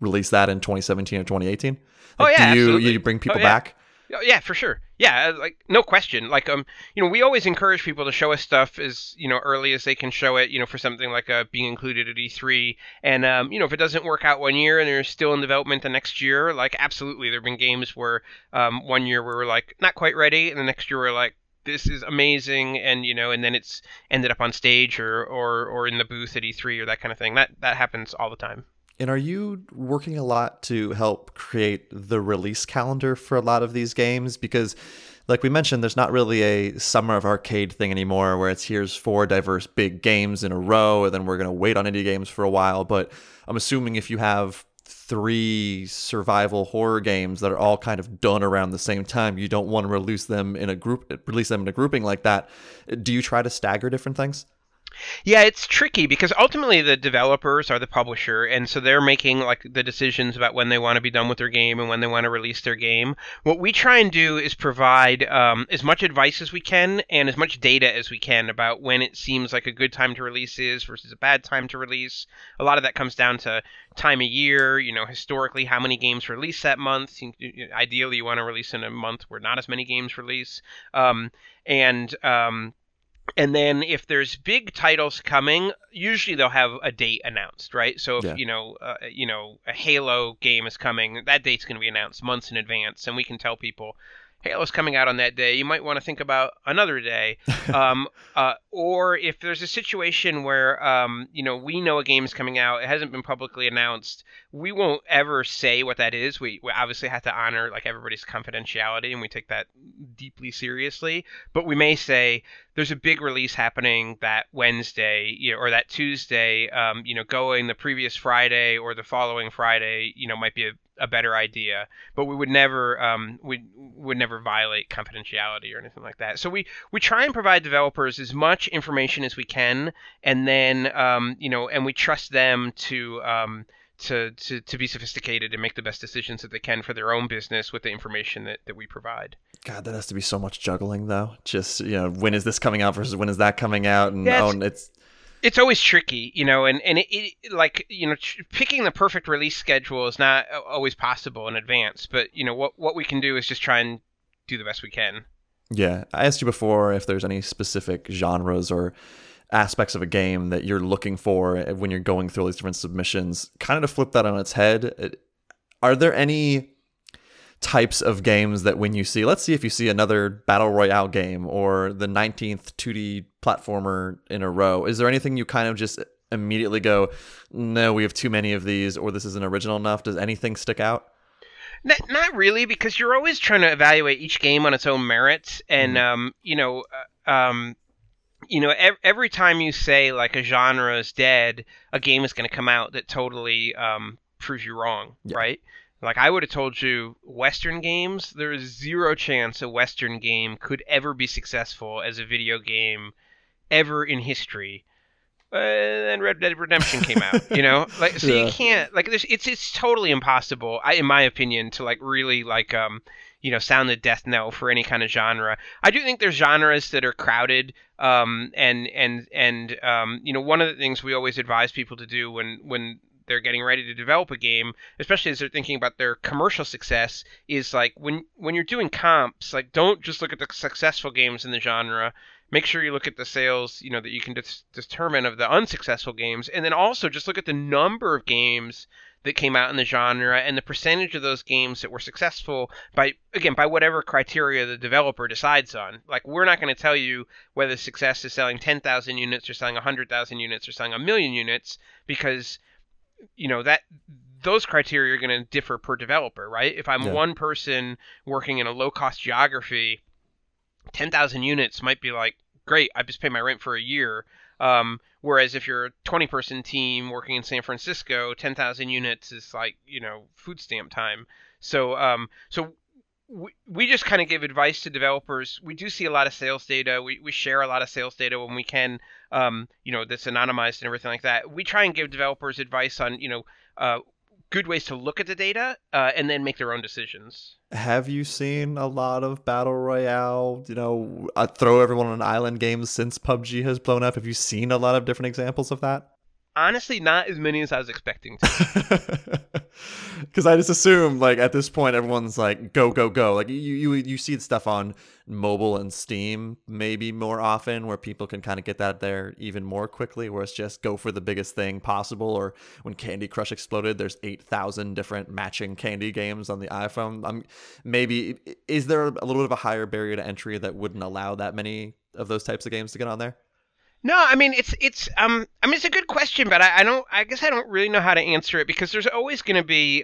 release that in 2017 or 2018? Like, do you, absolutely. You bring people back? Yeah, for sure. Yeah, like, no question. Like, you know, we always encourage people to show us stuff as, you know, early as they can show it, you know, for something like being included at E3. And, you know, if it doesn't work out one year and they're still in development the next year, like, absolutely. There have been games where one year we were, like, not quite ready, and the next year we're like, this is amazing, and, you know, and then it's ended up on stage or in the booth at E3 or that kind of thing. That happens all the time. And are you working a lot to help create the release calendar for a lot of these games? Because, like we mentioned, there's not really a summer of arcade thing anymore where it's here's 4 diverse big games in a row, and then we're going to wait on indie games for a while. But I'm assuming if you have 3 survival horror games that are all kind of done around the same time, you don't want to release them in a grouping like that. Do you try to stagger different things? Yeah, it's tricky because ultimately the developers are the publisher, and so they're making, like, the decisions about when they want to be done with their game and when they want to release their game. What we try and do is provide as much advice as we can and as much data as we can about when it seems like a good time to release is versus a bad time to release. A lot of that comes down to time of year, you know, historically how many games release that month. Ideally, you want to release in a month where not as many games release. And then if there's big titles coming, usually they'll have a date announced, right? So if, you know, a Halo game is coming, that date's going to be announced months in advance, and we can tell people, Halo's coming out on that day, you might want to think about another day. Or if there's a situation where, we know a game's coming out, it hasn't been publicly announced, we won't ever say what that is. We obviously have to honor everybody's confidentiality, and we take that deeply seriously. But we may say there's a big release happening that Wednesday, or that Tuesday, going the previous Friday or the following Friday, might be a better idea, but we would never we would never violate confidentiality or anything like that. So we try and provide developers as much information as we can, and then and we trust them to be sophisticated and make the best decisions that they can for their own business with the information that we provide. God, that has to be so much juggling, though. Just when is this coming out versus when is that coming out, and It's always tricky, and picking the perfect release schedule is not always possible in advance. But what we can do is just try and do the best we can. Yeah, I asked you before if there's any specific genres or aspects of a game that you're looking for when you're going through all these different submissions. Kind of to flip that on its head, are there any types of games that when you see, let's see if you see another battle royale game or the 19th 2D platformer in a row, is there anything you kind of just immediately go, no, we have too many of these, or this isn't original enough? Does anything stick out? Not really, because you're always trying to evaluate each game on its own merits, and every time you say a genre is dead, a game is going to come out that totally proves you wrong. Yeah. Right. I would have told you Western games, there is zero chance a Western game could ever be successful as a video game ever in history. And then Red Dead Redemption came out, You can't, it's totally impossible, in my opinion, to sound the death knell for any kind of genre. I do think there's genres that are crowded, one of the things we always advise people to do when they're getting ready to develop a game, especially as they're thinking about their commercial success, is when you're doing comps, don't just look at the successful games in the genre. Make sure you look at the sales, that you can determine of the unsuccessful games. And then also just look at the number of games that came out in the genre and the percentage of those games that were successful by whatever criteria the developer decides on. We're not going to tell you whether success is selling 10,000 units or selling 100,000 units or selling 1,000,000 units, because that those criteria are going to differ per developer, right? If I'm one person working in a low-cost geography, 10,000 units might be great, I just pay my rent for a year. Whereas if you're a 20-person team working in San Francisco, 10,000 units is food stamp time. So we just kind of give advice to developers. We do see a lot of sales data. We share a lot of sales data when we can, that's anonymized and everything like that. We try and give developers advice on, good ways to look at the data and then make their own decisions. Have you seen a lot of battle royale, throw everyone on an island games since PUBG has blown up? Have you seen a lot of different examples of that? Honestly, not as many as I was expecting to. Because I just assume, at this point, everyone's go, go, go. You see stuff on mobile and Steam maybe more often where people can kind of get that there even more quickly, where it's just go for the biggest thing possible. Or when Candy Crush exploded, there's 8,000 different matching candy games on the iPhone. Maybe, is there a little bit of a higher barrier to entry that wouldn't allow that many of those types of games to get on there? No, it's a good question, but I don't really know how to answer it, because there's always going to be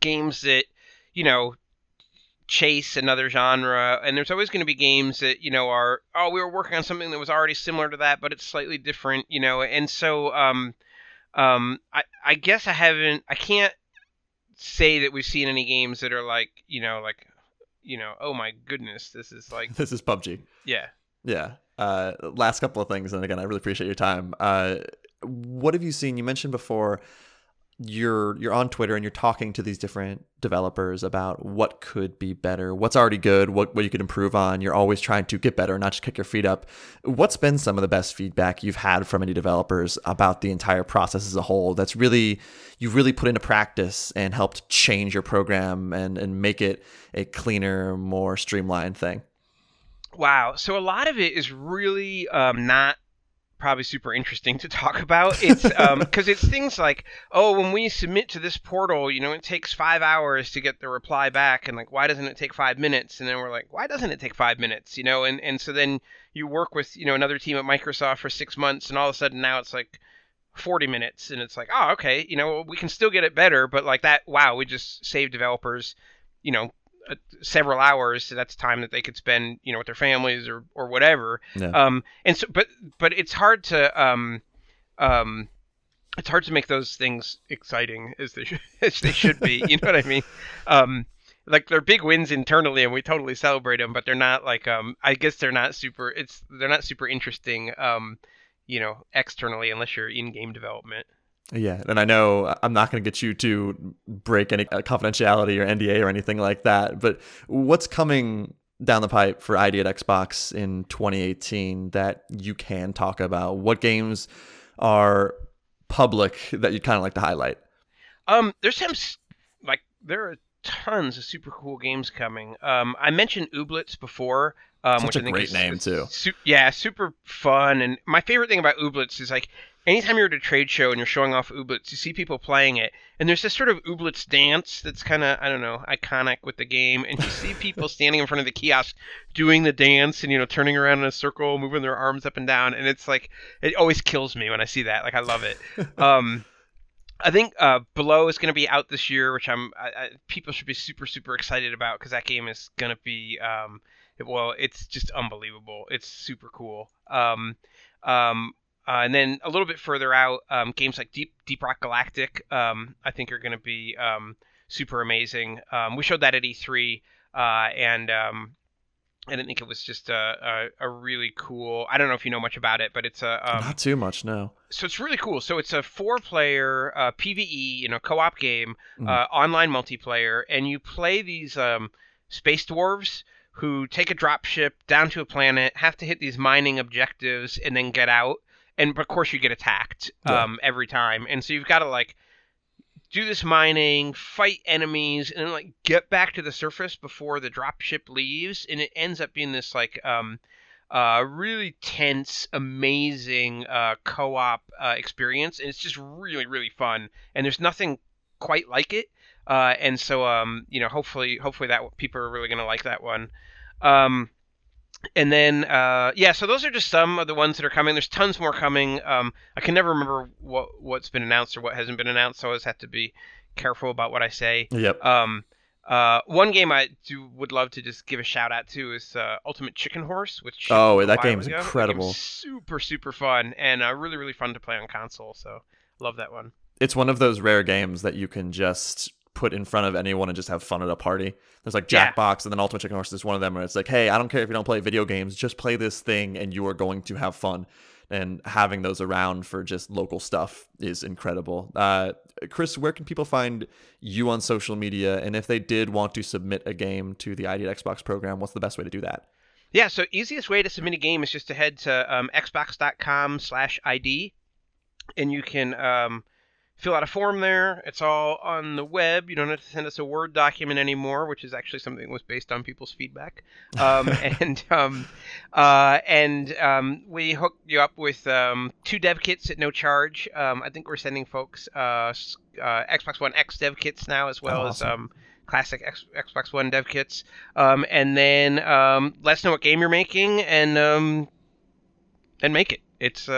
games that chase another genre, and there's always going to be games that we were working on something that was already similar to that, but it's slightly different, and so I guess I can't say that we've seen any games that are oh my goodness, this is PUBG. Yeah. Yeah. Last couple of things, and again, I really appreciate your time. What have you seen? You mentioned before you're on Twitter and you're talking to these different developers about what could be better, what's already good, what you could improve on. You're always trying to get better, not just kick your feet up. What's been some of the best feedback you've had from any developers about the entire process as a whole that's really, you've really put into practice and helped change your program and make it a cleaner, more streamlined thing? Wow. So a lot of it is really not probably super interesting to talk about. It's because it's things like, oh, when we submit to this portal, you know, it takes 5 hours to get the reply back, and like, why doesn't it take 5 minutes? And then we're like, why doesn't it take 5 minutes? You know, and so then you work with, you know, another team at Microsoft for 6 months, and all of a sudden now it's like 40 minutes, and it's like, oh, okay, you know, we can still get it better, but like that, wow, we just saved developers, you know, several hours. So that's time that they could spend, you know, with their families or whatever. Yeah. And so, but it's hard to make those things exciting as they should be. You know what I mean? Like they're big wins internally, and we totally celebrate them, but they're not like, I guess they're not super interesting, you know, externally, unless you're in game development. Yeah, and I know I'm not going to get you to break any confidentiality or NDA or anything like that, but what's coming down the pipe for ID at Xbox in 2018 that you can talk about? What games are public that you'd kind of like to highlight? There's some, like, there are tons of super cool games coming. I mentioned Ooblets before. Such a great name, too. Yeah, super fun. And my favorite thing about Ooblets is, like, anytime you're at a trade show and you're showing off Ooblets, you see people playing it, and there's this sort of Ooblets dance that's kind of, I don't know, iconic with the game, and you see people standing in front of the kiosk doing the dance and, you know, turning around in a circle, moving their arms up and down, and it's like, it always kills me when I see that. Like, I love it. I think Below is going to be out this year, which people should be super, super excited about, because that game is going to be, well, it's just unbelievable. It's super cool. And then a little bit further out, games like Deep Rock Galactic, I think are going to be super amazing. We showed that at E3, and I didn't think it was just a really cool. I don't know if you know much about it, but it's a not too much, no. So it's really cool. So it's a 4-player PVE, you know, co-op game, online multiplayer, and you play these space dwarves who take a dropship down to a planet, have to hit these mining objectives, and then get out. And of course you get attacked every time. And so you've got to like do this mining, fight enemies, and then like get back to the surface before the dropship leaves. And it ends up being this like really tense, amazing co-op experience. And it's just really, really fun. And there's nothing quite like it. And so, you know, hopefully that people are really going to like that one. And then, so those are just some of the ones that are coming. There's tons more coming. I can never remember what's been announced or what hasn't been announced, so I always have to be careful about what I say. Yep. One game would love to just give a shout out to is Ultimate Chicken Horse, which that game is incredible. That game's super, super fun, and really, really fun to play on console. So love that one. It's one of those rare games that you can just put in front of anyone and just have fun at a party. There's like Jackbox and then Ultimate Chicken Horse is one of them where it's like, hey, I don't care if you don't play video games, just play this thing and you are going to have fun. And having those around for just local stuff is incredible. Chris, where can people find you on social media? And if they did want to submit a game to the ID at Xbox program, what's the best way to do that? Yeah, so easiest way to submit a game is just to head to xbox.com/ID and you can fill out a form there. It's all on the web. You don't have to send us a Word document anymore, which is actually something that was based on people's feedback. We hook you up with 2 dev kits at no charge. I think we're sending folks Xbox One X dev kits now, as well as classic Xbox One dev kits. And then let us know what game you're making and make it. It's,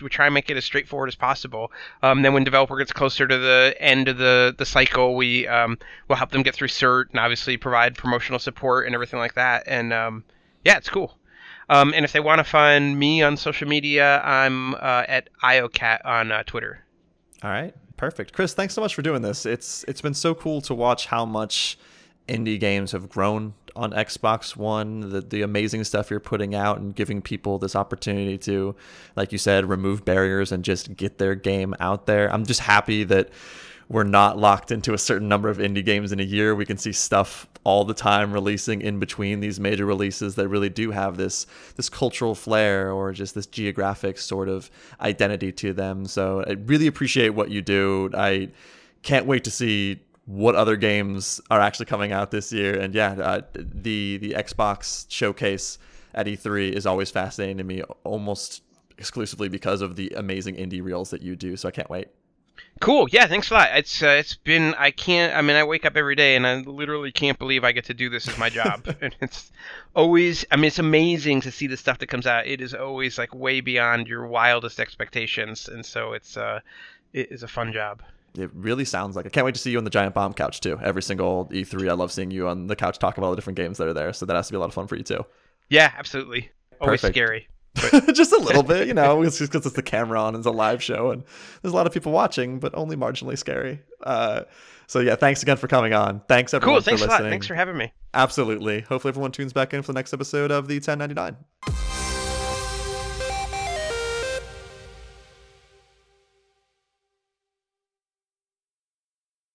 we try and make it as straightforward as possible. Then when developer gets closer to the end of the cycle, we will help them get through cert and obviously provide promotional support and everything like that. And it's cool. And if they want to find me on social media, I'm at IOCat on Twitter. All right, perfect. Chris, thanks so much for doing this. It's been so cool to watch how much indie games have grown on Xbox One, the amazing stuff you're putting out and giving people this opportunity to, like you said, remove barriers and just get their game out there. I'm just happy that we're not locked into a certain number of indie games in a year. We can see stuff all the time releasing in between these major releases that really do have this cultural flair or just this geographic sort of identity to them. So I really appreciate what you do. I can't wait to see what other games are actually coming out this year. And the Xbox showcase at E3 is always fascinating to me, almost exclusively because of the amazing indie reels that you do. So I can't wait. Cool. Yeah, thanks a lot. It's been, I wake up every day and I literally can't believe I get to do this as my job. And it's always, it's amazing to see the stuff that comes out. It is always like way beyond your wildest expectations. And so it is a fun job. It really sounds like it. I can't wait to see you on the Giant Bomb couch too. Every single E3, I love seeing you on the couch talk about all the different games that are there. So that has to be a lot of fun for you too. Yeah, absolutely. Always perfect. Scary. But... just a little bit, it's just because it's the camera on and it's a live show and there's a lot of people watching, but only marginally scary. So yeah, thanks again for coming on. Thanks everyone for listening. Cool, thanks a lot. Thanks for having me. Absolutely. Hopefully everyone tunes back in for the next episode of the 1099.